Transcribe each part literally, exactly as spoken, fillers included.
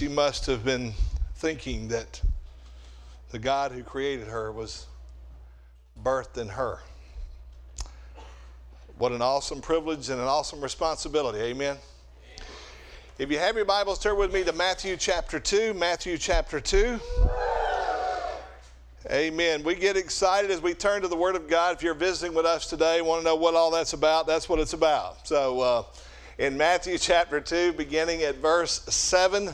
She must have been thinking that the God who created her was birthed in her. What an awesome privilege and an awesome responsibility. Amen. If you have your Bibles, turn with me to Matthew chapter two. Matthew chapter two. Amen. We get excited as we turn to the Word of God. If you're visiting with us today, want to know what all that's about, that's what it's about. So uh, in Matthew chapter two, beginning at verse seven,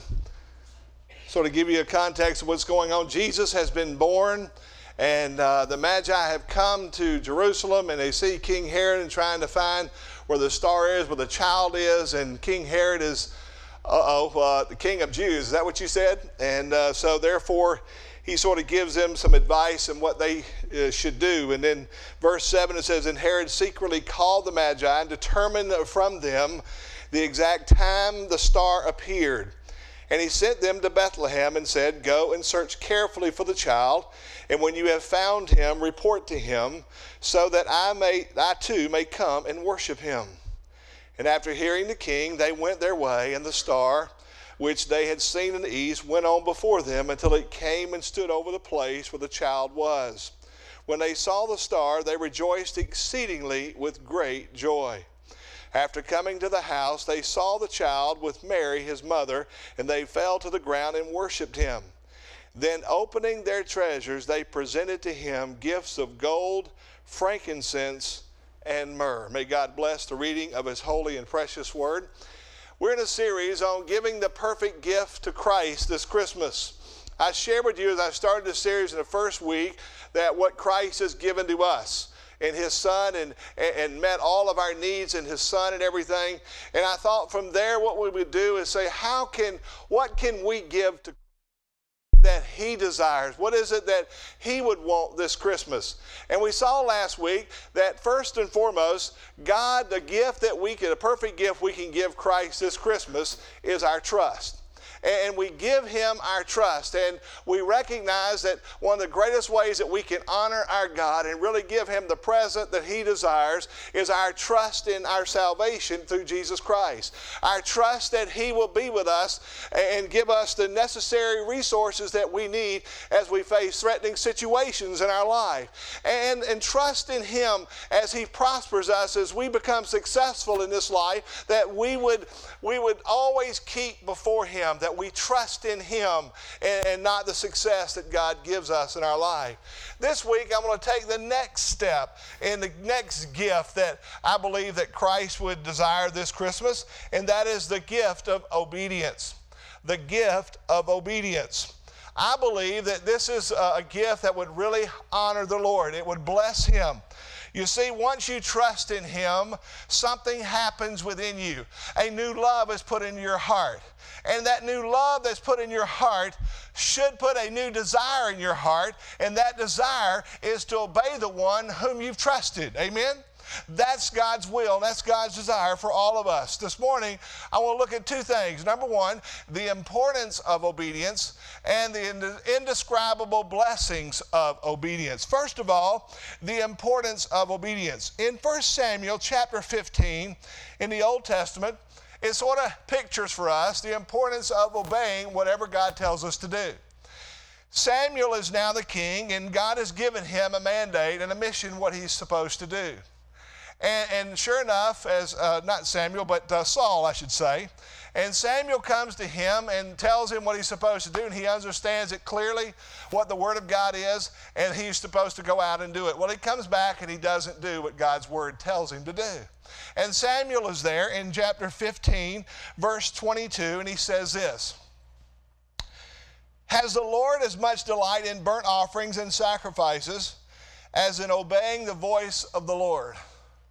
sort of give you a context of what's going on. Jesus has been born, and uh, the Magi have come to Jerusalem, and they see King Herod and trying to find where the star is, where the child is, and King Herod is, uh-oh, uh, the king of Jews. Is that what you said? And uh, so therefore, he sort of gives them some advice on what they uh, should do. And then verse seven, it says, "And Herod secretly called the Magi and determined from them the exact time the star appeared. And he sent them to Bethlehem and said, 'Go and search carefully for the child. And when you have found him, report to him, so that I may, I too may come and worship him.' And after hearing the king, they went their way, and the star, which they had seen in the east, went on before them until it came and stood over the place where the child was. When they saw the star, they rejoiced exceedingly with great joy. After coming to the house, they saw the child with Mary, his mother, and they fell to the ground and worshipped him. Then opening their treasures, they presented to him gifts of gold, frankincense, and myrrh." May God bless the reading of his holy and precious word. We're in a series on giving the perfect gift to Christ this Christmas. I shared with you as I started this series in the first week that what Christ has given to us in his son, and, and met all of our needs in his son and everything. And I thought from there what we would do is say, how can, what can we give to Christ that he desires? What is it that he would want this Christmas? And we saw last week that first and foremost, God, the gift that we can, the perfect gift we can give Christ this Christmas is our trust. And we give him our trust, and we recognize that one of the greatest ways that we can honor our God and really give him the present that he desires is our trust in our salvation through Jesus Christ. Our trust that he will be with us and give us the necessary resources that we need as we face threatening situations in our life. And, and trust in him as he prospers us, as we become successful in this life, that we would, we would always keep before him, that we trust in him and, and not the success that God gives us in our life. This week, I'm going to take the next step and the next gift that I believe that Christ would desire this Christmas, and that is the gift of obedience. The gift of obedience. I believe that this is a gift that would really honor the Lord. It would bless him. You see, once you trust in him, something happens within you. A new love is put in your heart. And that new love that's put in your heart should put a new desire in your heart. And that desire is to obey the one whom you've trusted. Amen? That's God's will. That's God's desire for all of us. This morning, I want to look at two things. Number one, the importance of obedience and the indescribable blessings of obedience. First of all, the importance of obedience. In First Samuel chapter fifteen in the Old Testament, it sort of pictures for us the importance of obeying whatever God tells us to do. Samuel is now the king, and God has given him a mandate and a mission, what he's supposed to do. And, and sure enough, as uh, not Samuel, but uh, Saul, I should say. And Samuel comes to him and tells him what he's supposed to do, and he understands it clearly, what the word of God is, and he's supposed to go out and do it. Well, he comes back and he doesn't do what God's word tells him to do. And Samuel is there in chapter fifteen, verse twenty-two, and he says this, "Has the Lord as much delight in burnt offerings and sacrifices as in obeying the voice of the Lord?"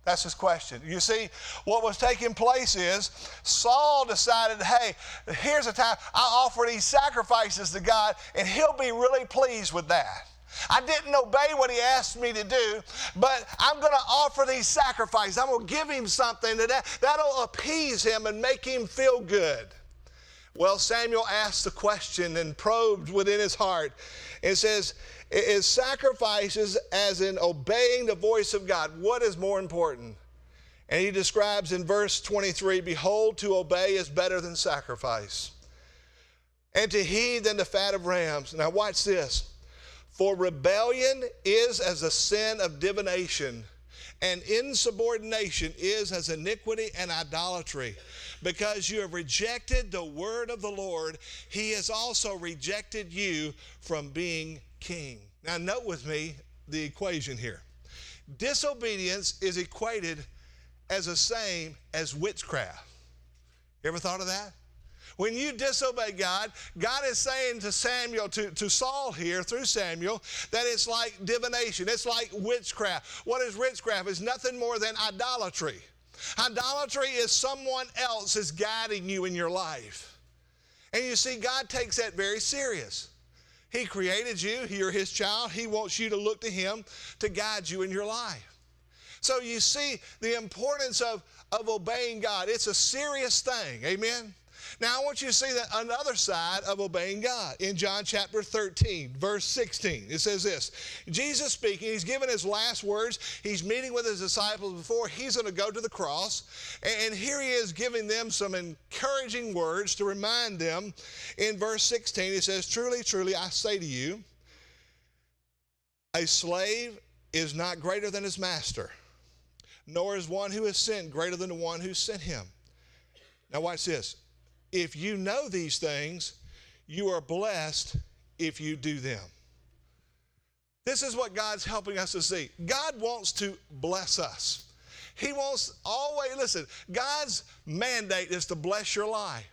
That's his question. You see, what was taking place is Saul decided, hey, here's a time I offer these sacrifices to God, and he'll be really pleased with that. I didn't obey what he asked me to do, but I'm going to offer these sacrifices. I'm going to give him something that, that'll appease him and make him feel good. Well, Samuel asked the question and probed within his heart. It says, is sacrifices as in obeying the voice of God, what is more important? And he describes in verse twenty-three, "Behold, to obey is better than sacrifice, and to heathe and the fat of rams. Now watch this. For rebellion is as a sin of divination, and insubordination is as iniquity and idolatry. Because you have rejected the word of the Lord, he has also rejected you from being king. Now note with me the equation here. Disobedience is equated as the same as witchcraft. You ever thought of that? When you disobey God, God is saying to Samuel, to, to Saul here through Samuel, that it's like divination. It's like witchcraft. What is witchcraft? It's nothing more than idolatry. Idolatry is someone else is guiding you in your life. And you see, God takes that very serious. He created you. You're his child. He wants you to look to him to guide you in your life. So you see the importance of, of obeying God. It's a serious thing. Amen? Now, I want you to see that another side of obeying God. In John chapter thirteen, verse sixteen, it says this. Jesus speaking, he's given his last words. He's meeting with his disciples before he's going to go to the cross. And here he is giving them some encouraging words to remind them. In verse sixteen, he says, "Truly, truly, I say to you, a slave is not greater than his master, nor is one who is sent greater than the one who sent him." Now watch this. If you know these things, you are blessed if you do them. This is what God's helping us to see. God wants to bless us. He wants always, listen, God's mandate is to bless your life.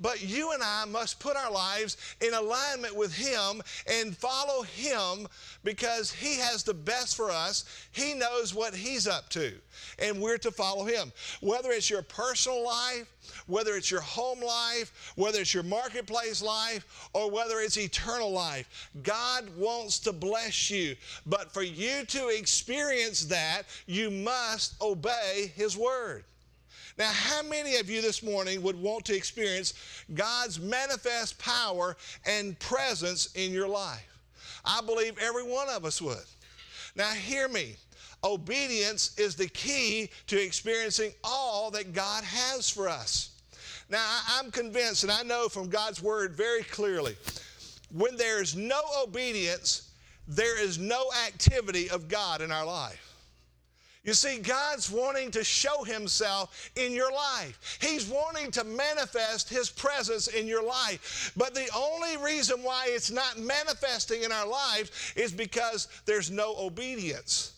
But you and I must put our lives in alignment with him and follow him, because he has the best for us. He knows what he's up to, and we're to follow him. Whether it's your personal life, whether it's your home life, whether it's your marketplace life, or whether it's eternal life, God wants to bless you. But for you to experience that, you must obey his word. Now, how many of you this morning would want to experience God's manifest power and presence in your life? I believe every one of us would. Now, hear me. Obedience is the key to experiencing all that God has for us. Now, I'm convinced, and I know from God's word very clearly, when there is no obedience, there is no activity of God in our life. You see, God's wanting to show himself in your life. He's wanting to manifest his presence in your life. But the only reason why it's not manifesting in our lives is because there's no obedience.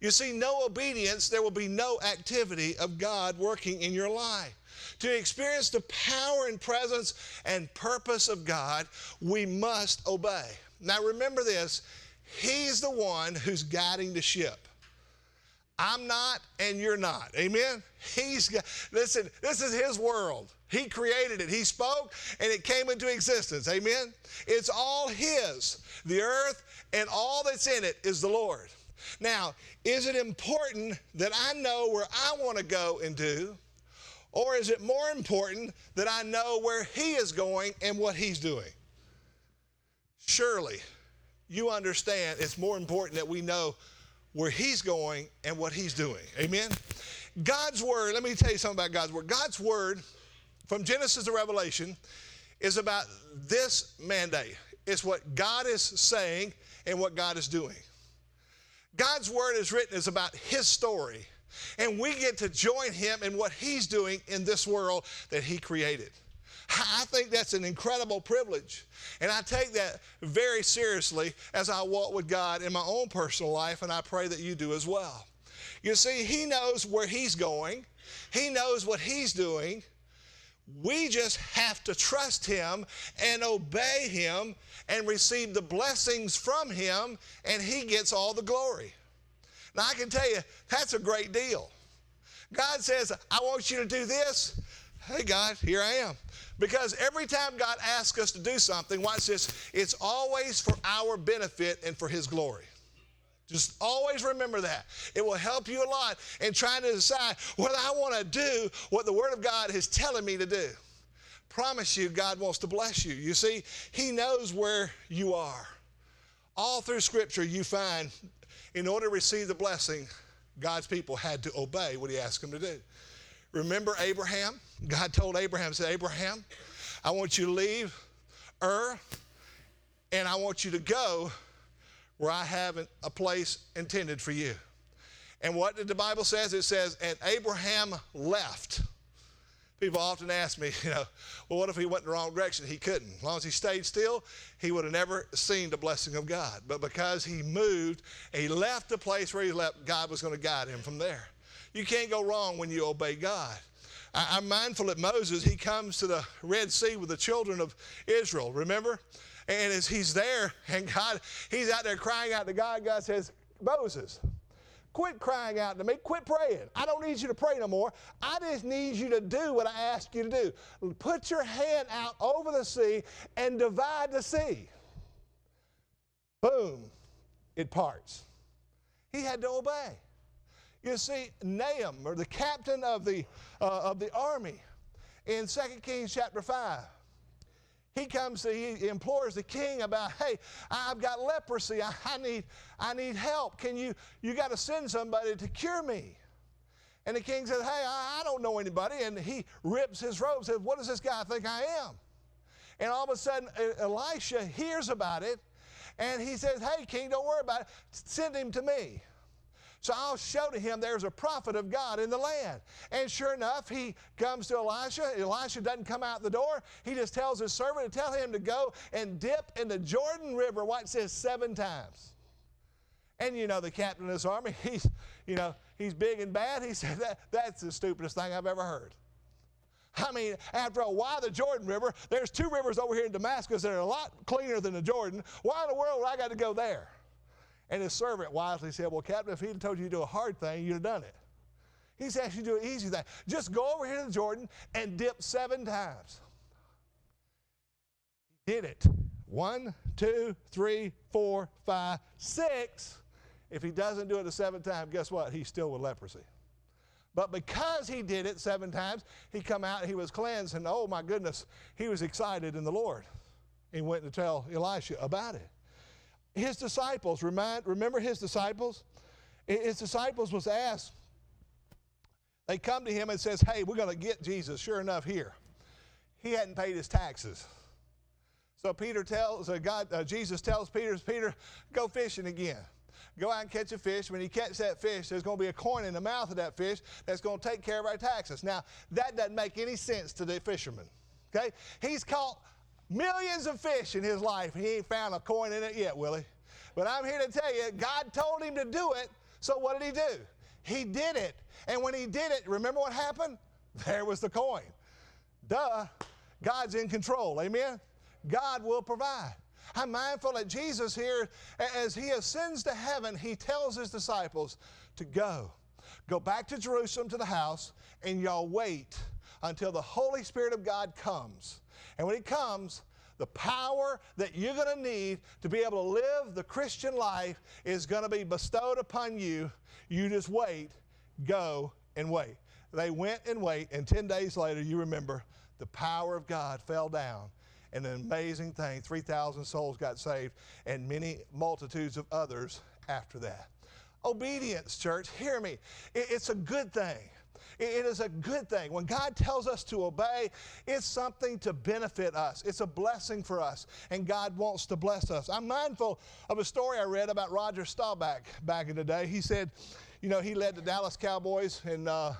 You see, no obedience, there will be no activity of God working in your life. To experience the power and presence and purpose of God, we must obey. Now remember this, he's the one who's guiding the ship. I'm not, and you're not. Amen? He's got, listen, this is his world. He created it. He spoke, and it came into existence. Amen? It's all his. The earth and all that's in it is the Lord. Now, is it important that I know where I want to go and do, or is it more important that I know where he is going and what he's doing? Surely, you understand it's more important that we know where he's going and what he's doing. Amen? God's word, let me tell you something about God's word. God's word from Genesis to Revelation is about this mandate. It's what God is saying and what God is doing. God's word is written is about his story, and we get to join him in what he's doing in this world that he created. I think that's an incredible privilege, and I take that very seriously as I walk with God in my own personal life, and I pray that you do as well. You see, he knows where he's going. He knows what he's doing. We just have to trust him and obey him and receive the blessings from him, and he gets all the glory. Now, I can tell you, that's a great deal. God says, I want you to do this. Hey, God, here I am. Because every time God asks us to do something, watch this, it's always for our benefit and for his glory. Just always remember that. It will help you a lot in trying to decide whether I want to do what the Word of God is telling me to do. Promise you, God wants to bless you. You see, he knows where you are. All through Scripture you find, in order to receive the blessing, God's people had to obey what he asked them to do. Remember Abraham? God told Abraham, said, Abraham, I want you to leave er, and I want you to go where I have a place intended for you. And what did the Bible says? It says, and Abraham left. People often ask me, you know, well, what if he went in the wrong direction? He couldn't. As long as he stayed still, he would have never seen the blessing of God. But because he moved, he left the place where he left, God was going to guide him from there. You can't go wrong when you obey God. I, I'm mindful that Moses, he comes to the Red Sea with the children of Israel, remember? And as he's there, and God, he's out there crying out to God, God says, Moses, quit crying out to me. Quit praying. I don't need you to pray no more. I just need you to do what I ask you to do. Put your hand out over the sea and divide the sea. Boom. It parts. He had to obey. You see, Nahum, or the captain of the, uh, of the army, in Second Kings chapter five, he comes to, he implores the king about, hey, I've got leprosy. I, I need, I need help. Can you, you got to send somebody to cure me. And the king says, hey, I, I don't know anybody. And he rips his robe and says, what does this guy think I am? And all of a sudden, Elisha hears about it. And he says, hey, king, don't worry about it. Send him to me. So I'll show to him there's a prophet of God in the land. And sure enough, he comes to Elisha. Elisha doesn't come out the door. He just tells his servant to tell him to go and dip in the Jordan River, watch this, seven times. And you know the captain of this army, he's, you know, he's big and bad. He said, that, that's the stupidest thing I've ever heard. I mean, after all, why the Jordan River? There's two rivers over here in Damascus that are a lot cleaner than the Jordan. Why in the world would I got to go there? And his servant wisely said, well, Captain, if he'd told you to do a hard thing, you'd have done it. He's asked you to do an easy thing. Just go over here to the Jordan and dip seven times. He did it. One, two, three, four, five, six. If he doesn't do it a seventh time, guess what? He's still with leprosy. But because he did it seven times, he come out and he was cleansed. And oh, my goodness, he was excited in the Lord. He went to tell Elisha about it. His disciples, remind, remember his disciples? His disciples was asked, they come to him and says, hey, we're going to get Jesus, sure enough, here. He hadn't paid his taxes. So Peter tells, uh, God, uh, Jesus tells Peter, Peter, go fishing again. Go out and catch a fish. When you catch that fish, there's going to be a coin in the mouth of that fish that's going to take care of our taxes. Now, that doesn't make any sense to the fisherman, okay? He's caught millions of fish in his life. He ain't found a coin in it yet, Willie. But I'm here to tell you, God told him to do it, so what did he do? He did it. And when he did it, remember what happened? There was the coin. Duh. God's in control. Amen? God will provide. I'm mindful that Jesus here, as he ascends to heaven, he tells his disciples to go. Go back to Jerusalem to the house, and y'all wait until the Holy Spirit of God comes. And when he comes, the power that you're going to need to be able to live the Christian life is going to be bestowed upon you. You just wait, go and wait. They went and wait, and ten days later, you remember, the power of God fell down. And an amazing thing, three thousand souls got saved and many multitudes of others after that. Obedience, church, hear me. It's a good thing. It is a good thing. When God tells us to obey, it's something to benefit us. It's a blessing for us, and God wants to bless us. I'm mindful of a story I read about Roger Staubach back in the day. He said, you know, he led the Dallas Cowboys, and uh,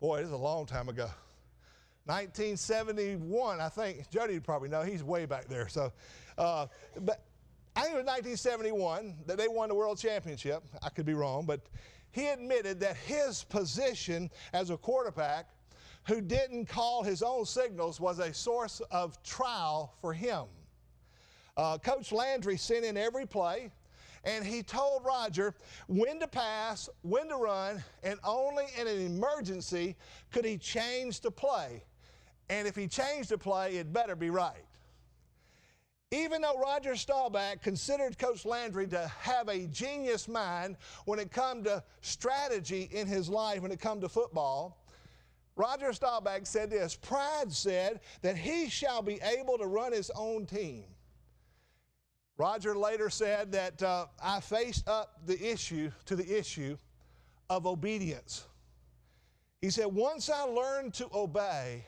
boy, this is a long time ago. nineteen seventy-one, I think. Jody would probably know. He's way back there. So, uh, but I think it was nineteen seventy-one that they won the World Championship. I could be wrong, but he admitted that his position as a quarterback who didn't call his own signals was a source of trial for him. Uh, Coach Landry sent in every play, and he told Roger when to pass, when to run, and only in an emergency could he change the play. And if he changed the play, it better be right. Even though Roger Staubach considered Coach Landry to have a genius mind when it come to strategy in his life, when it come to football, Roger Staubach said this, pride said that he shall be able to run his own team. Roger later said that uh, I faced up the issue to the issue of obedience. He said, once I learned to obey,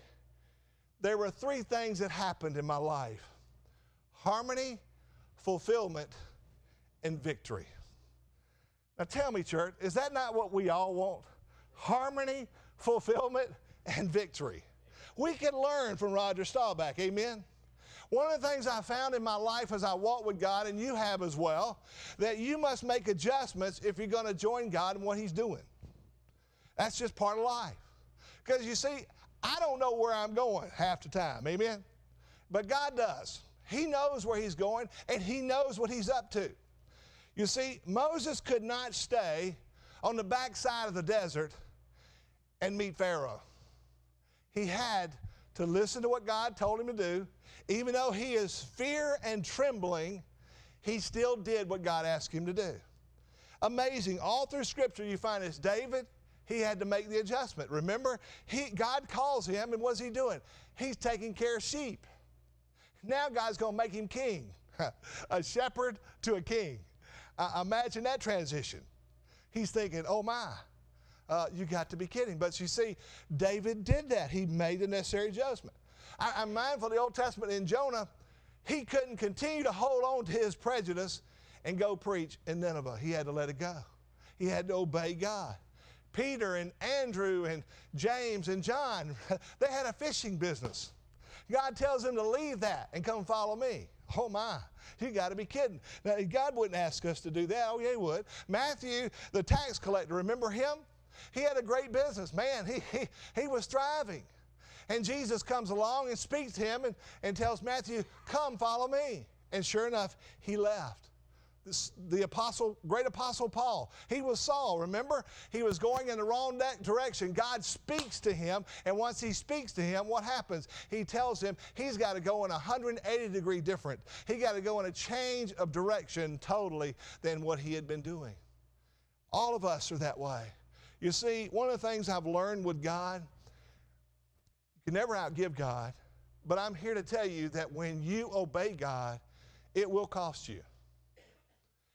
there were three things that happened in my life. harmony, fulfillment, and victory. Now tell me, church, is that not what we all want? Harmony, fulfillment, and victory. We can learn from Roger Staubach, amen? One of the things I found in my life as I walk with God, and you have as well, that you must make adjustments if you're going to join God in what He's doing. That's just part of life. Because you see, I don't know where I'm going half the time, amen? But God does. He knows where He's going, and He knows what He's up to. You see, Moses could not stay on the backside of the desert and meet Pharaoh. He had to listen to what God told him to do. Even though he is fear and trembling, he still did what God asked him to do. Amazing. All through Scripture you find it's David. He had to make the adjustment. Remember, he, God calls him, and what's he doing? He's taking care of sheep. Now God's going to make him king, a shepherd to a king. Uh, imagine that transition. He's thinking, oh my, uh, you got to be kidding. But you see, David did that. He made the necessary adjustment. I, I'm mindful of the Old Testament in Jonah. He couldn't continue to hold on to his prejudice and go preach in Nineveh. He had to let it go. He had to obey God. Peter and Andrew and James and John, they had a fishing business. God tells them to leave that and come follow me. Oh my, you got to be kidding. Now, God wouldn't ask us to do that. Oh, yeah, He would. Matthew, the tax collector, remember him? He had a great business. Man, he, he, he was thriving. And Jesus comes along and speaks to him and, and tells Matthew, come, follow me. And sure enough, he left. This, the apostle, great apostle Paul, he was Saul, remember? He was going in the wrong direction. God speaks to him, and once He speaks to him, what happens? He tells him he's got to go in a one hundred eighty degree different. He got to go in a change of direction totally than what he had been doing. All of us are that way. You see, one of the things I've learned with God, you can never outgive God, but I'm here to tell you that when you obey God, it will cost you.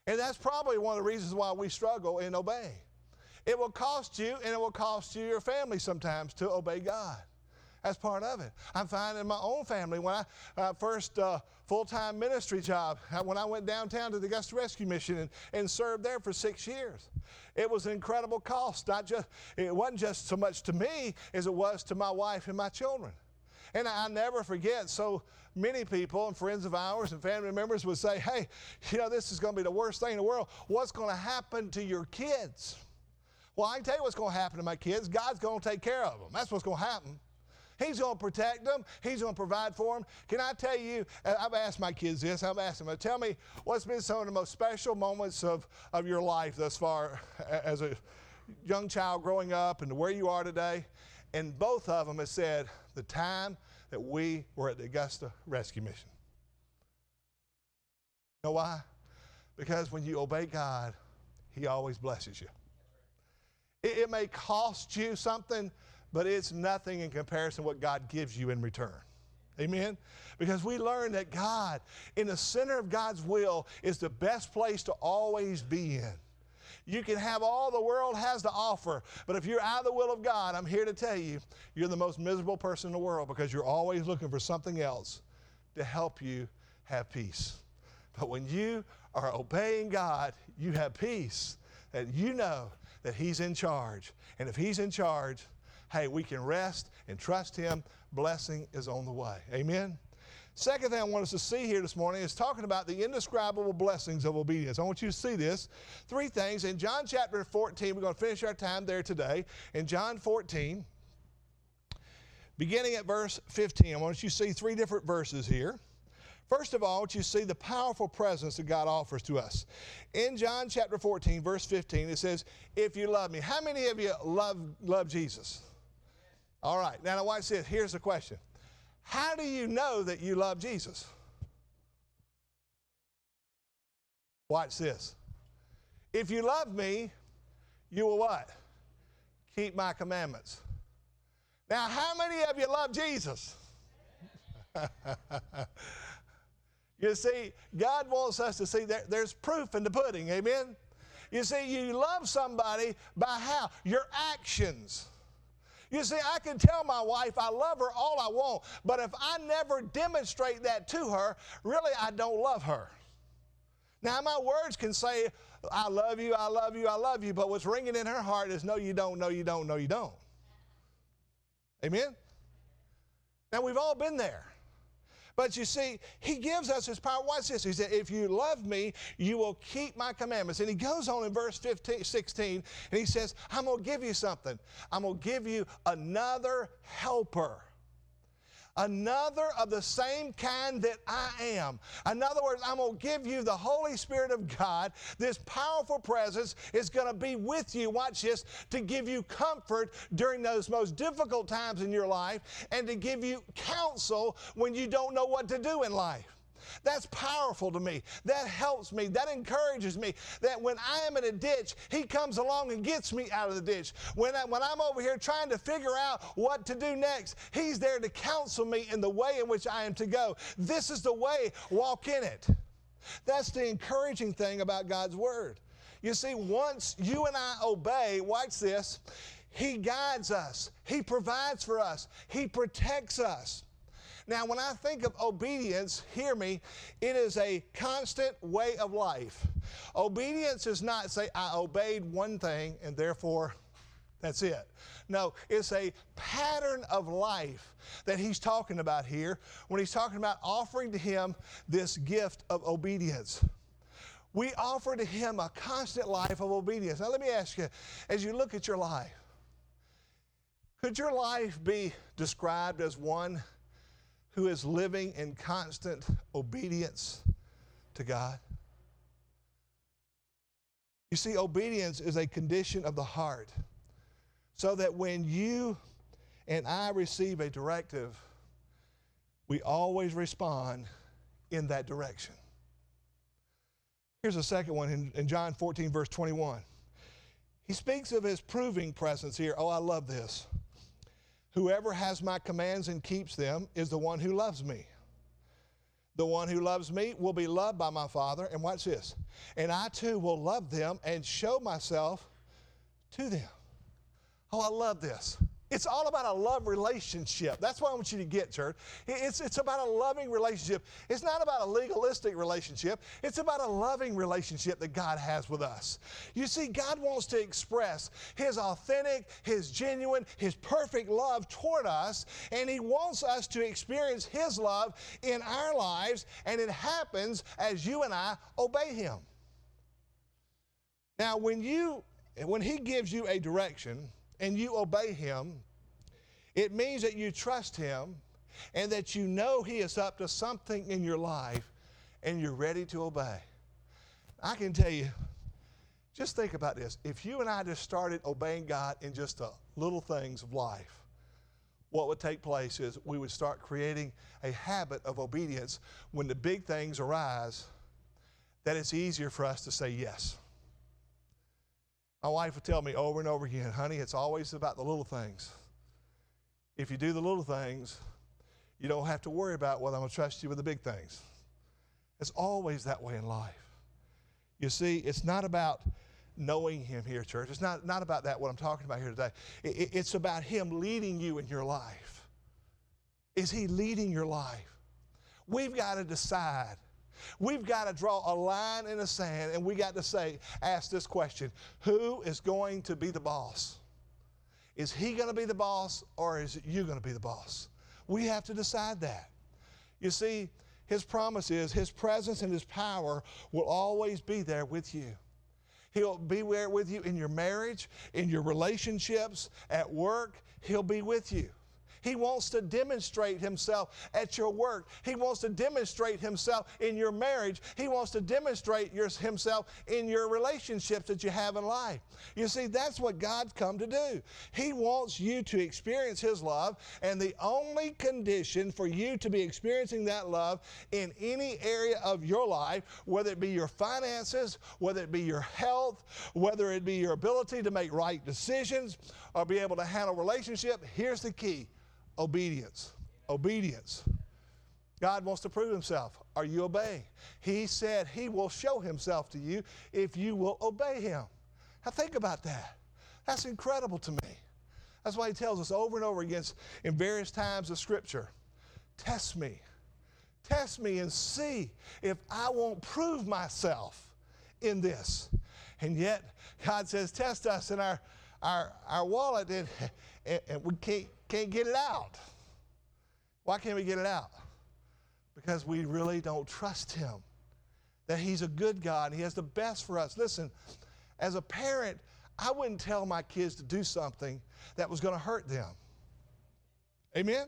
And that's probably one of the reasons why we struggle in obeying. It will cost you, and it will cost you your family sometimes to obey God. That's part of it. I'm finding in my own family, when I uh, first uh, full-time ministry job, when I went downtown to the Augusta Rescue Mission and, and served there for six years, it was an incredible cost. Not just, it wasn't just so much to me as it was to my wife and my children. And I never forget, so many people and friends of ours and family members would say, hey, you know, this is going to be the worst thing in the world. What's going to happen to your kids? Well, I can tell you what's going to happen to my kids. God's going to take care of them. That's what's going to happen. He's going to protect them. He's going to provide for them. Can I tell you, I've asked my kids this. I've asked them, tell me what's been some of the most special moments of, of your life thus far as a young child growing up and to where you are today. And both of them have said, the time that we were at the Augusta Rescue Mission. You know why? Because when you obey God, He always blesses you. It, it may cost you something, but it's nothing in comparison to what God gives you in return. Amen? Because we learn that God, in the center of God's will, is the best place to always be in. You can have all the world has to offer, but if you're out of the will of God, I'm here to tell you, you're the most miserable person in the world because you're always looking for something else to help you have peace. But when you are obeying God, you have peace that you know that He's in charge. And if He's in charge, hey, we can rest and trust Him. Blessing is on the way. Amen? Second thing I want us to see here this morning is talking about the indescribable blessings of obedience. I want you to see this. Three things. In John chapter fourteen, we're going to finish our time there today. In John fourteen, beginning at verse fifteen, I want you to see three different verses here. First of all, I want you to see the powerful presence that God offers to us. In John chapter fourteen, verse fifteen, it says, if you love me. How many of you love, love Jesus? All right. Now, watch this. Here's the question. How do you know that you love Jesus? Watch this. If you love me, you will what? Keep my commandments. Now, how many of you love Jesus? You see, God wants us to see that there's proof in the pudding, amen? You see, you love somebody by how? Your actions. You see, I can tell my wife I love her all I want, but if I never demonstrate that to her, really I don't love her. Now, my words can say, I love you, I love you, I love you, but what's ringing in her heart is, no, you don't, no, you don't, no, you don't. Amen? Now, we've all been there. But you see, he gives us his power. Watch this. He said, if you love me, you will keep my commandments. And he goes on in verse fifteen, sixteen, and he says, I'm going to give you something. I'm going to give you another helper. Another of the same kind that I am. In other words, I'm going to give you the Holy Spirit of God. This powerful presence is going to be with you, watch this, to give you comfort during those most difficult times in your life and to give you counsel when you don't know what to do in life. That's powerful to me. That helps me. That encourages me. That when I am in a ditch, he comes along and gets me out of the ditch. When, I, when I'm over here trying to figure out what to do next, he's there to counsel me in the way in which I am to go. This is the way. Walk in it. That's the encouraging thing about God's word. You see, once you and I obey, watch this, he guides us. He provides for us. He protects us. Now, when I think of obedience, hear me, it is a constant way of life. Obedience is not say, I obeyed one thing and therefore that's it. No, it's a pattern of life that he's talking about here when he's talking about offering to him this gift of obedience. We offer to him a constant life of obedience. Now, let me ask you, as you look at your life, could your life be described as one who is living in constant obedience to God? You see, obedience is a condition of the heart, so that when you and I receive a directive, we always respond in that direction. Here's a second one in, in John fourteen, verse twenty-one. He speaks of his proving presence here. Oh, I love this. Whoever has my commands and keeps them is the one who loves me. The one who loves me will be loved by my Father. And watch this. And I too will love them and show myself to them. Oh, I love this. It's all about a love relationship. That's what I want you to get, church. It's, it's about a loving relationship. It's not about a legalistic relationship. It's about a loving relationship that God has with us. You see, God wants to express his authentic, his genuine, his perfect love toward us, and he wants us to experience his love in our lives, and it happens as you and I obey him. Now, when you, when he gives you a direction, and you obey him, it means that you trust him and that you know he is up to something in your life and you're ready to obey. I can tell you, just think about this. If you and I just started obeying God in just the little things of life, what would take place is we would start creating a habit of obedience when the big things arise, that it's easier for us to say yes. My wife would tell me over and over again, honey, it's always about the little things. If you do the little things, you don't have to worry about whether I'm going to trust you with the big things. It's always that way in life. You see, it's not about knowing him here, church. It's not, not about that, what I'm talking about here today. It, it, it's about him leading you in your life. Is he leading your life? We've got to decide. We've got to draw a line in the sand, and we got to say, ask this question, who is going to be the boss? Is he going to be the boss, or is you going to be the boss? We have to decide that. You see, his promise is his presence and his power will always be there with you. He'll be there with you in your marriage, in your relationships, at work. He'll be with you. He wants to demonstrate himself at your work. He wants to demonstrate himself in your marriage. He wants to demonstrate your, himself in your relationships that you have in life. You see, that's what God's come to do. He wants you to experience his love, and the only condition for you to be experiencing that love in any area of your life, whether it be your finances, whether it be your health, whether it be your ability to make right decisions or be able to handle relationship, here's the key. Obedience. Obedience. God wants to prove himself. Are you obeying? He said he will show himself to you if you will obey him. Now think about that. That's incredible to me. That's why he tells us over and over again in various times of Scripture, test me. Test me and see if I won't prove myself in this. And yet God says, test us in our, our, our wallet, and, and, and we can't, can't get it out. Why can't we get it out? Because we really don't trust him, that he's a good God. He has the best for us. Listen, as a parent, I wouldn't tell my kids to do something that was going to hurt them. Amen?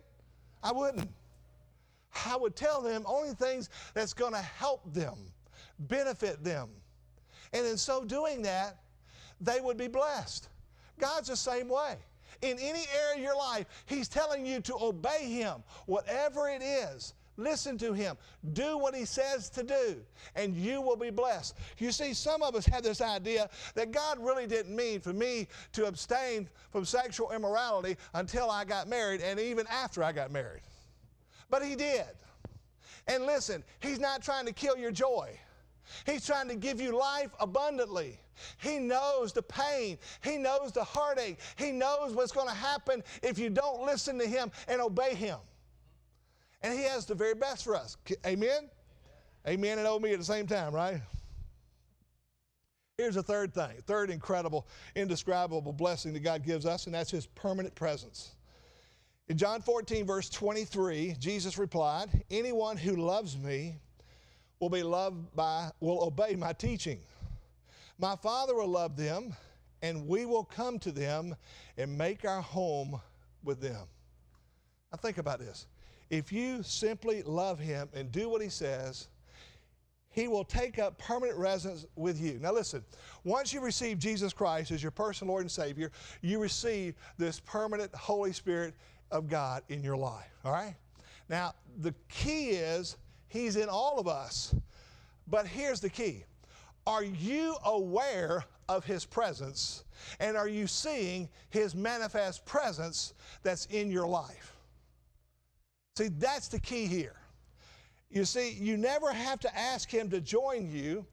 I wouldn't. I would tell them only things that's going to help them, benefit them. And in so doing that, they would be blessed. God's the same way. In any area of your life, he's telling you to obey him, whatever it is. Listen to him. Do what he says to do, and you will be blessed. You see, some of us have this idea that God really didn't mean for me to abstain from sexual immorality until I got married and even after I got married. But he did. And listen, he's not trying to kill your joy. He's trying to give you life abundantly. He knows the pain. He knows the heartache. He knows what's going to happen if you don't listen to him and obey him. And he has the very best for us. Amen? Amen? Amen and oh me at the same time, right? Here's the third thing, third incredible, indescribable blessing that God gives us, and that's his permanent presence. In John fourteen, verse twenty-three, Jesus replied, anyone who loves me will be loved by, will obey my teaching. My Father will love them, and we will come to them and make our home with them. Now think about this. If you simply love him and do what he says, he will take up permanent residence with you. Now listen, once you receive Jesus Christ as your personal Lord and Savior, you receive this permanent Holy Spirit of God in your life, all right? Now, the key is he's in all of us, but here's the key. Are you aware of his presence, and are you seeing his manifest presence that's in your life? See, that's the key here. You see, you never have to ask him to join you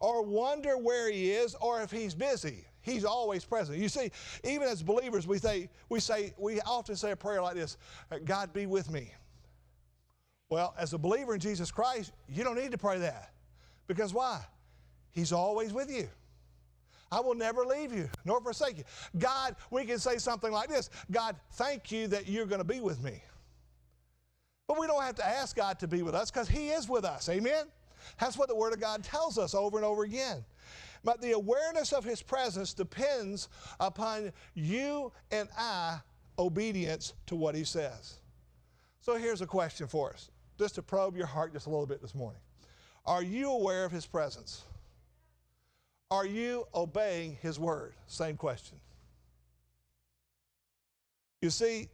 or wonder where he is or if he's busy. He's always present. You see, even as believers, we say, we say, we often say a prayer like this, God be with me. Well, as a believer in Jesus Christ, you don't need to pray that. Because why? He's always with you. I will never leave you nor forsake you. God, we can say something like this, God, thank you that you're going to be with me. But we don't have to ask God to be with us because he is with us. Amen? That's what the Word of God tells us over and over again. But the awareness of his presence depends upon you and I obedience to what he says. So here's a question for us, just to probe your heart just a little bit this morning. Are you aware of his presence? Are you obeying his word? Same question. You see,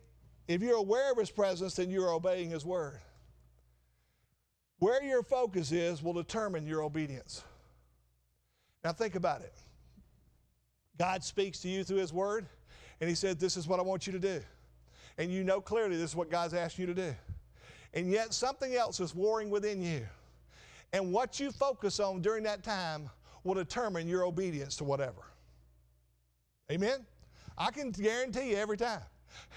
if you're aware of his presence, then you're obeying his word. Where your focus is will determine your obedience. Now think about it. God speaks to you through his word, and he said, this is what I want you to do. And you know clearly this is what God's asked you to do. And yet something else is warring within you. And what you focus on during that time will determine your obedience to whatever. Amen? I can guarantee you every time.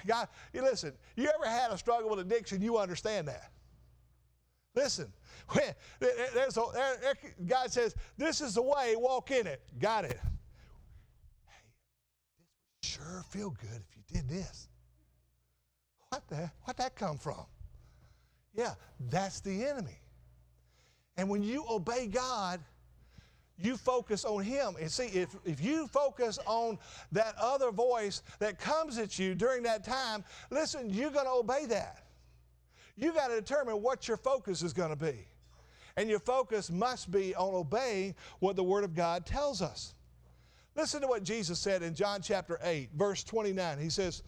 God, you listen, you ever had a struggle with addiction, you understand that. Listen, when, there's a, there, God says, this is the way, walk in it. Got it. Hey, this would sure feel good if you did this. What the, where'd that come from? Yeah, that's the enemy. And when you obey God, you focus on him. And see, if, if you focus on that other voice that comes at you during that time, listen, you're going to obey that. You got to determine what your focus is going to be. And your focus must be on obeying what the Word of God tells us. Listen to what Jesus said in John chapter eight, verse twenty-nine. He says,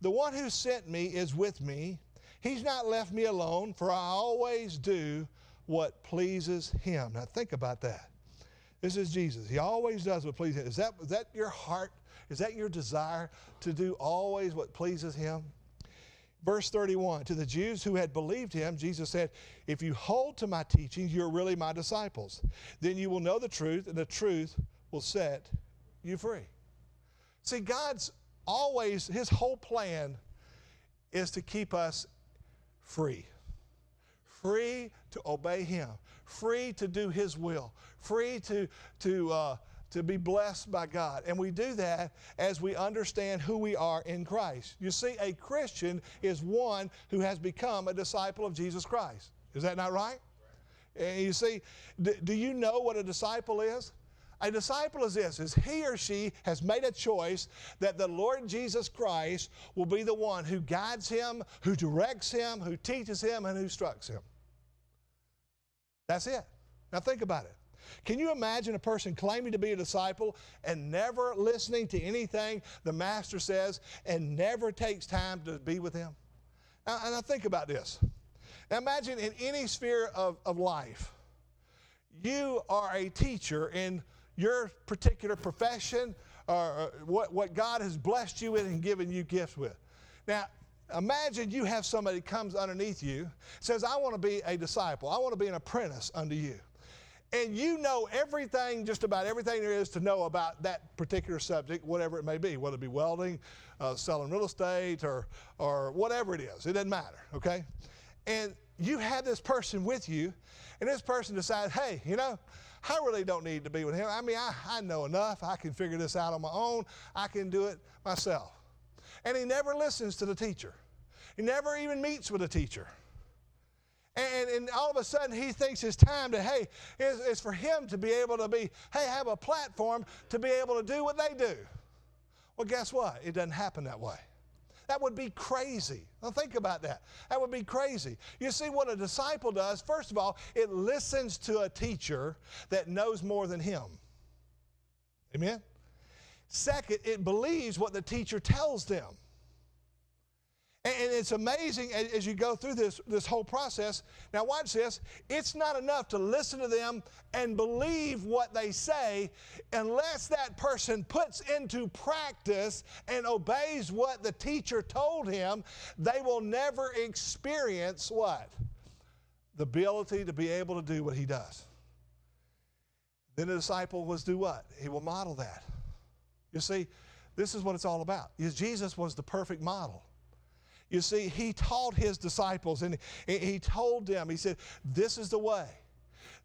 the one who sent me is with me. He's not left me alone, for I always do what pleases him. Now think about that. This is Jesus. He always does what pleases him. Is that, is that your heart? Is that your desire to do always what pleases him? Verse thirty-one, to the Jews who had believed him, Jesus said, if you hold to my teachings, you're really my disciples. Then you will know the truth, and the truth will set you free. See, God's always, his whole plan is to keep us free. Free to obey him, free to do his will, free to, to, uh, to be blessed by God. And we do that as we understand who we are in Christ. You see, a Christian is one who has become a disciple of Jesus Christ. Is that not right? And you see, do, do you know what a disciple is? A disciple is this, is he or she has made a choice that the Lord Jesus Christ will be the one who guides him, who directs him, who teaches him, and who instructs him. That's it. Now think about it. Can you imagine a person claiming to be a disciple and never listening to anything the master says and never takes time to be with him? Now, and I think about this. Now imagine in any sphere of, of life, you are a teacher in your particular profession or what, what God has blessed you with and given you gifts with. Now, imagine you have somebody comes underneath you, says, I want to be a disciple. I want to be an apprentice unto you. And you know everything, just about everything there is to know about that particular subject, whatever it may be, whether it be welding, uh, selling real estate, or, or whatever it is. It doesn't matter, okay? And you have this person with you, and this person decides, hey, you know, I really don't need to be with him. I mean, I, I know enough. I can figure this out on my own. I can do it myself. And he never listens to the teacher. He never even meets with a teacher. And, and all of a sudden, he thinks it's time to, hey, it's, it's for him to be able to be, hey, have a platform to be able to do what they do. Well, guess what? It doesn't happen that way. That would be crazy. Now think about that. That would be crazy. You see what a disciple does, first of all, it listens to a teacher that knows more than him. Amen? Second, it believes what the teacher tells them. And it's amazing as you go through this, this whole process. Now watch this. It's not enough to listen to them and believe what they say unless that person puts into practice and obeys what the teacher told him. They will never experience what? The ability to be able to do what he does. Then the disciple will do what? He will model that. You see, this is what it's all about. Jesus was the perfect model. You see, he taught his disciples and he told them, he said, this is the way.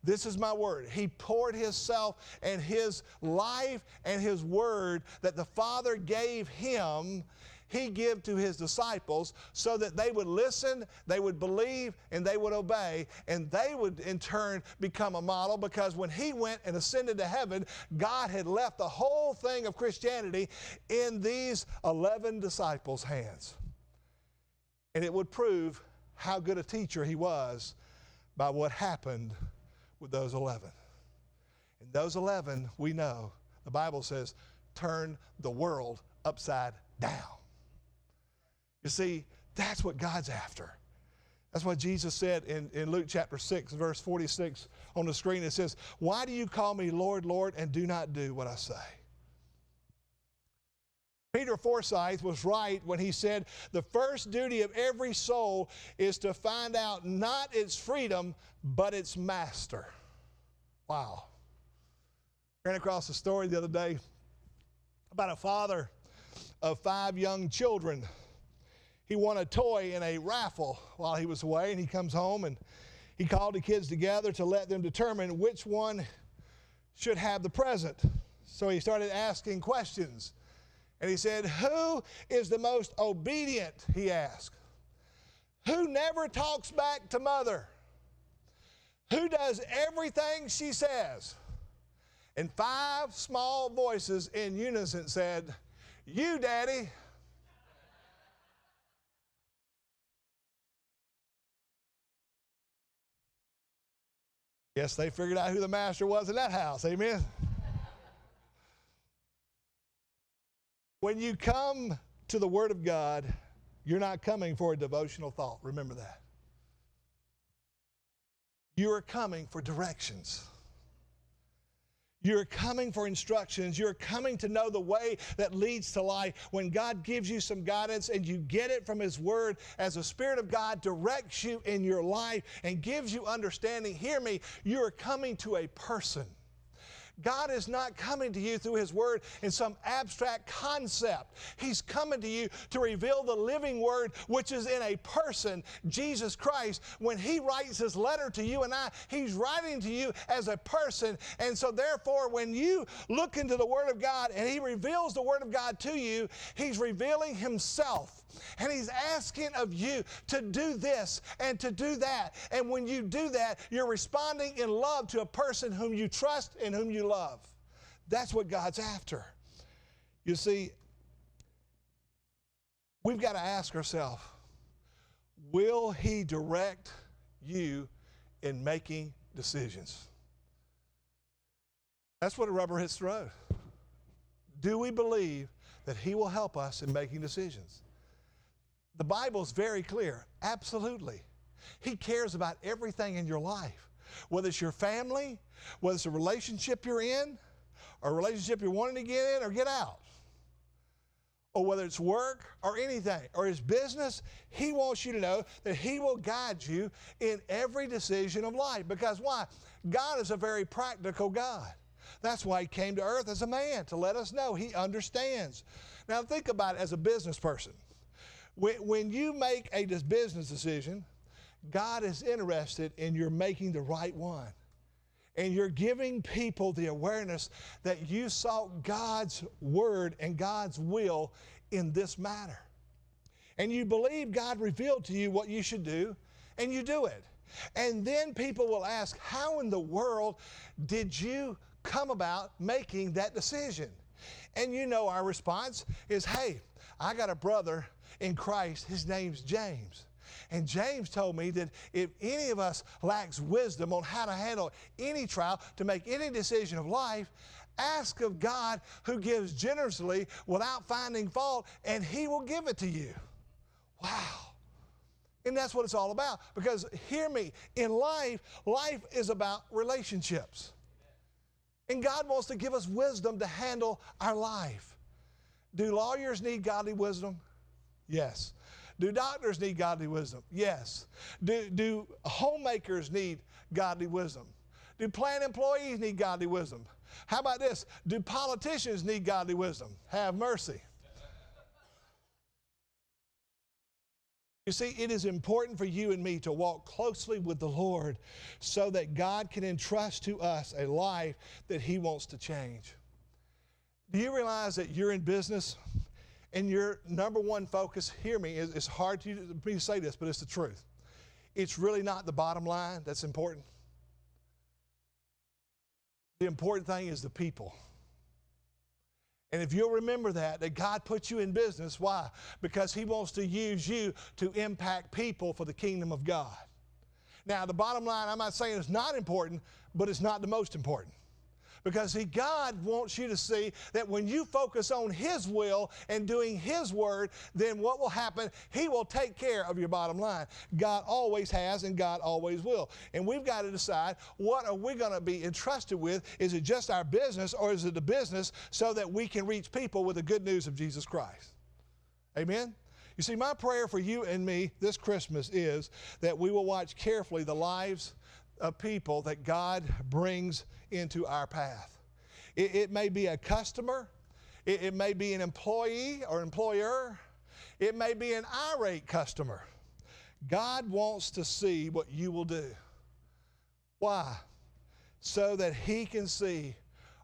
This is my word. He poured himself and his life and his word that the Father gave him, he gave to his disciples so that they would listen, they would believe, and they would obey. And they would in turn become a model because when he went and ascended to heaven, God had left the whole thing of Christianity in these eleven disciples' hands. And it would prove how good a teacher he was by what happened with those eleven. And those eleven, we know, the Bible says, turned the world upside down. You see, that's what God's after. That's what Jesus said in, in Luke chapter six, verse forty-six on the screen. It says, why do you call me Lord, Lord, and do not do what I say? Peter Forsyth was right when he said, the first duty of every soul is to find out not its freedom, but its master. Wow. I ran across a story the other day about a father of five young children. He won a toy in a raffle while he was away, and he comes home and he called the kids together to let them determine which one should have the present. So he started asking questions. And he said, who is the most obedient, he asked. Who never talks back to mother? Who does everything she says? And five small voices in unison said, you, Daddy. Yes, they figured out who the master was in that house, amen? When you come to the Word of God, you're not coming for a devotional thought. Remember that. You are coming for directions. You're coming for instructions. You're coming to know the way that leads to life. When God gives you some guidance and you get it from His Word, as the Spirit of God directs you in your life and gives you understanding, hear me, you are coming to a person. God is not coming to you through His Word in some abstract concept. He's coming to you to reveal the living Word which is in a person, Jesus Christ. When He writes His letter to you and I, He's writing to you as a person. And so therefore, when you look into the Word of God and He reveals the Word of God to you, He's revealing Himself. And He's asking of you to do this and to do that. And when you do that, you're responding in love to a person whom you trust and whom you love. That's what God's after. You see, we've got to ask ourselves, will He direct you in making decisions? That's what a rubber hits the road. Do we believe that He will help us in making decisions? The Bible's very clear. Absolutely. He cares about everything in your life, whether it's your family, whether it's a relationship you're in, or a relationship you're wanting to get in or get out, or whether it's work or anything, or His business. He wants you to know that He will guide you in every decision of life. Because why? God is a very practical God. That's why He came to earth as a man, to let us know He understands. Now think about it as a business person. When you make a business decision, God is interested in your making the right one. And you're giving people the awareness that you sought God's Word and God's will in this matter. And you believe God revealed to you what you should do, and you do it. And then people will ask, how in the world did you come about making that decision? And you know our response is, hey, I got a brother in Christ, his name's James. And James told me that if any of us lacks wisdom on how to handle any trial, to make any decision of life, ask of God who gives generously without finding fault, and He will give it to you. Wow. And that's what it's all about. Because hear me, in life, life is about relationships. And God wants to give us wisdom to handle our life. Do lawyers need godly wisdom? Yes. Do doctors need godly wisdom? Yes. Do, do homemakers need godly wisdom? Do plant employees need godly wisdom? How about this? Do politicians need godly wisdom? Have mercy. You see, it is important for you and me to walk closely with the Lord so that God can entrust to us a life that He wants to change. Do you realize that you're in business? And your number one focus, hear me, it's hard for me to say this, but it's the truth. It's really not the bottom line that's important. The important thing is the people. And if you'll remember that, that God put you in business, why? Because He wants to use you to impact people for the kingdom of God. Now, the bottom line, I'm not saying it's not important, but it's not the most important. Because see, God wants you to see that when you focus on His will and doing His Word, then what will happen? He will take care of your bottom line. God always has and God always will. And we've got to decide, what are we going to be entrusted with? Is it just our business, or is it the business so that we can reach people with the good news of Jesus Christ? Amen? You see, my prayer for you and me this Christmas is that we will watch carefully the lives of people that God brings into our path. It, it may be a customer. It, it may be an employee or employer. It may be an irate customer. God wants to see what you will do. Why? So that He can see,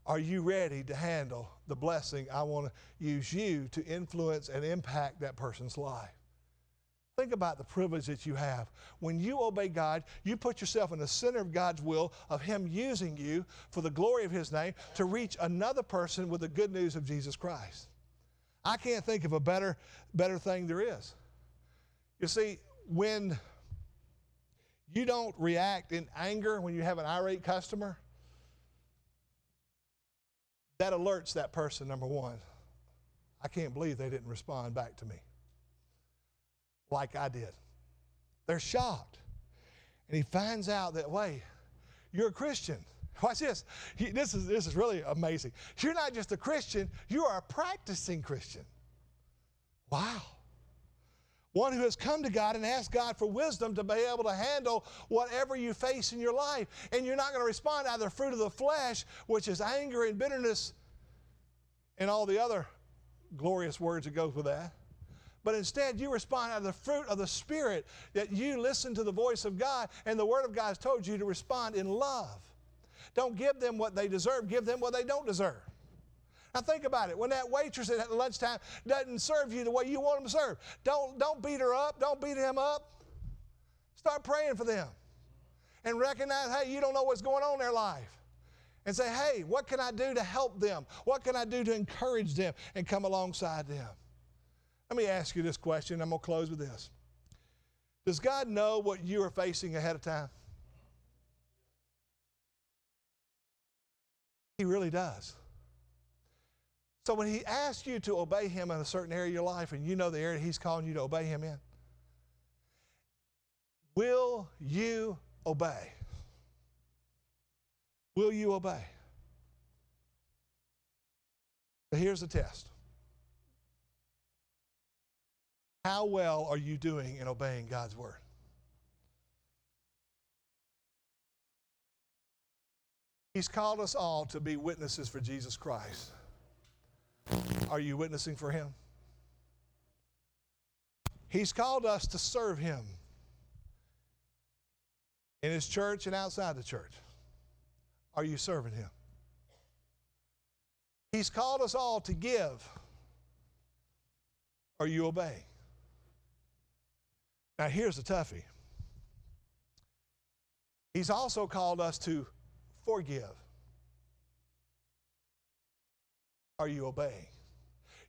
are you ready to handle the blessing? I want to use you to influence and impact that person's life. Think about the privilege that you have. When you obey God, you put yourself in the center of God's will, of Him using you for the glory of His name to reach another person with the good news of Jesus Christ. I can't think of a better, better thing there is. You see, when you don't react in anger when you have an irate customer, that alerts that person, number one. I can't believe they didn't respond back to me like I did. They're shocked. And he finds out that, wait, you're a Christian. Watch this. He, this is, this is really amazing. You're not just a Christian, you are a practicing Christian. Wow. One who has come to God and asked God for wisdom to be able to handle whatever you face in your life. And you're not going to respond out of the fruit of the flesh, which is anger and bitterness and all the other glorious words that go with that. But instead, you respond out of the fruit of the Spirit, that you listen to the voice of God, and the Word of God has told you to respond in love. Don't give them what they deserve. Give them what they don't deserve. Now think about it. When that waitress at lunchtime doesn't serve you the way you want them to serve, don't, don't beat her up. Don't beat him up. Start praying for them and recognize, hey, you don't know what's going on in their life. And say, hey, what can I do to help them? What can I do to encourage them and come alongside them? Let me ask you this question. I'm going to close with this. Does God know what you are facing ahead of time? He really does. So when he asks you to obey him in a certain area of your life, and you know the area he's calling you to obey him in, will you obey? Will you obey? So here's the test. How well are you doing in obeying God's word? He's called us all to be witnesses for Jesus Christ. Are you witnessing for him? He's called us to serve him in his church and outside the church. Are you serving him? He's called us all to give. Are you obeying? Now here's the toughie. He's also called us to forgive. Are you obeying?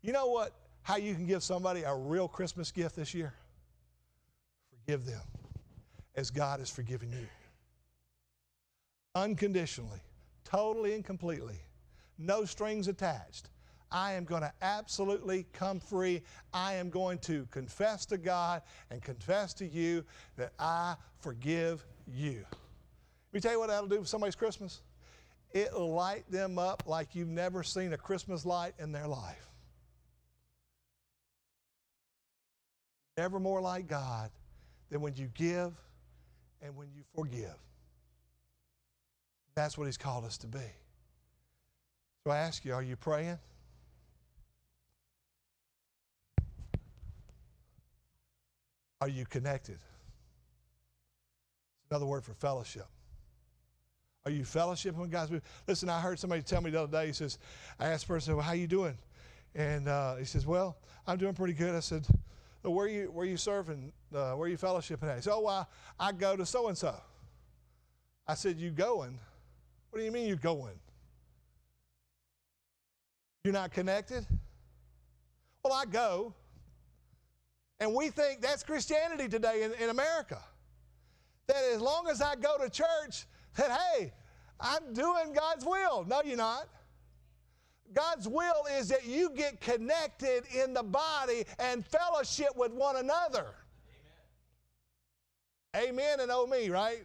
You know what? How you can give somebody a real Christmas gift this year? Forgive them as God has forgiven you. Unconditionally, totally and completely, no strings attached. I am going to absolutely come free. I am going to confess to God and confess to you that I forgive you. Let me tell you what that'll do for somebody's Christmas. It'll light them up like you've never seen a Christmas light in their life. Never more like God than when you give and when you forgive. That's what he's called us to be. So I ask you, are you praying? Are you connected? It's another word for fellowship. Are you fellowshiping with God's people? Listen, I heard somebody tell me the other day, he says, I asked the person, well, how you doing? And uh, he says, well, I'm doing pretty good. I said, well, where are you, where are you serving? Uh, where are you fellowshiping at? He said, oh, I, I go to so-and-so. I said, you going? What do you mean you're going? You're not connected? Well, I go. And we think that's Christianity today in, in America. That as long as I go to church, that, hey, I'm doing God's will. No, you're not. God's will is that you get connected in the body and fellowship with one another. Amen, Amen and oh me, right?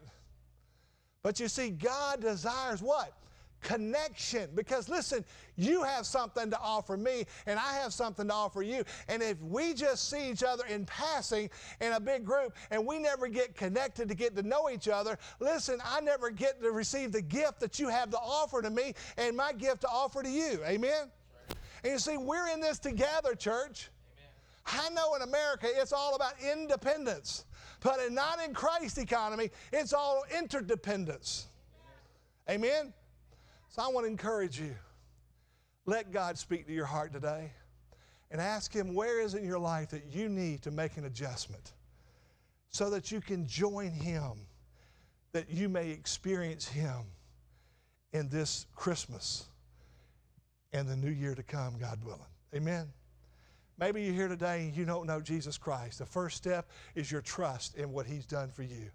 But you see, God desires what? Connection. Because listen, you have something to offer me, and I have something to offer you. And if we just see each other in passing in a big group, and we never get connected to get to know each other, listen, I never get to receive the gift that you have to offer to me and my gift to offer to you. Amen? Right. And you see, we're in this together, church. Amen. I know in America it's all about independence. But not in Christ's economy, it's all interdependence. Amen. Amen? So I want to encourage you. Let God speak to your heart today and ask him where is in your life that you need to make an adjustment so that you can join him, that you may experience him in this Christmas and the new year to come, God willing. Amen? Maybe you're here today and you don't know Jesus Christ. The first step is your trust in what he's done for you.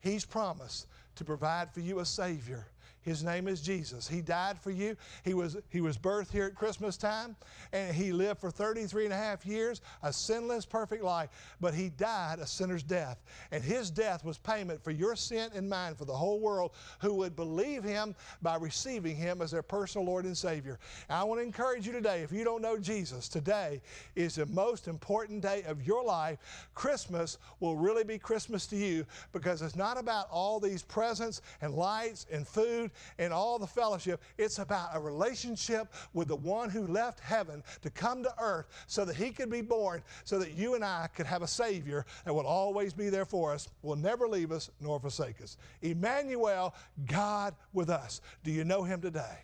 He's promised to provide for you a Savior. His name is Jesus. He died for you. He was, he was birthed here at Christmas time, and he lived for thirty-three and a half years, a sinless, perfect life, but he died a sinner's death. And his death was payment for your sin and mine, for the whole world who would believe him by receiving him as their personal Lord and Savior. And I want to encourage you today, if you don't know Jesus, today is the most important day of your life. Christmas will really be Christmas to you, because it's not about all these presents and lights and food and all the fellowship. It's about a relationship with the one who left heaven to come to earth so that he could be born, so that you and I could have a Savior that will always be there for us, will never leave us nor forsake us. Emmanuel, God with us. Do you know him today?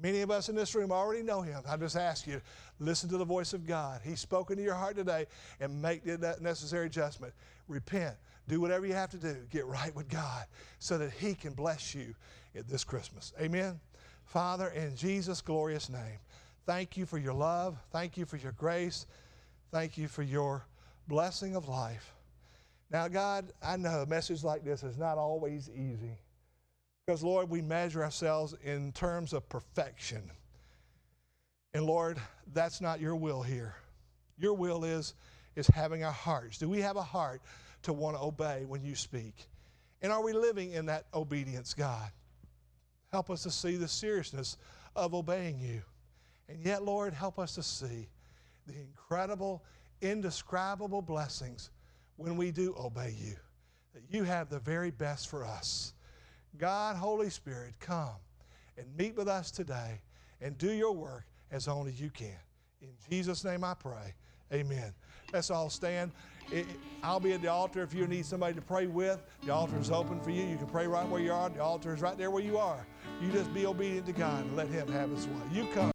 Many of us in this room already know him. I just ask you, listen to the voice of God. He's spoken to your heart today, and make the necessary adjustment. Repent. Do whatever you have to do. Get right with God so that he can bless you at this Christmas. Amen. Father, in Jesus' glorious name, thank you for your love. Thank you for your grace. Thank you for your blessing of life. Now, God, I know a message like this is not always easy, because, Lord, we measure ourselves in terms of perfection. And, Lord, that's not your will here. Your will is, is having our hearts. Do we have a heart to want to obey when you speak? And are we living in that obedience, God? Help us to see the seriousness of obeying you. And yet, Lord, help us to see the incredible, indescribable blessings when we do obey you, that you have the very best for us. God, Holy Spirit, come and meet with us today and do your work as only you can. In Jesus' name I pray, amen. Let's all stand. It, I'll be at the altar if you need somebody to pray with. The altar is open for you. You can pray right where you are. The altar is right there where you are. You just be obedient to God and let him have his way. You come.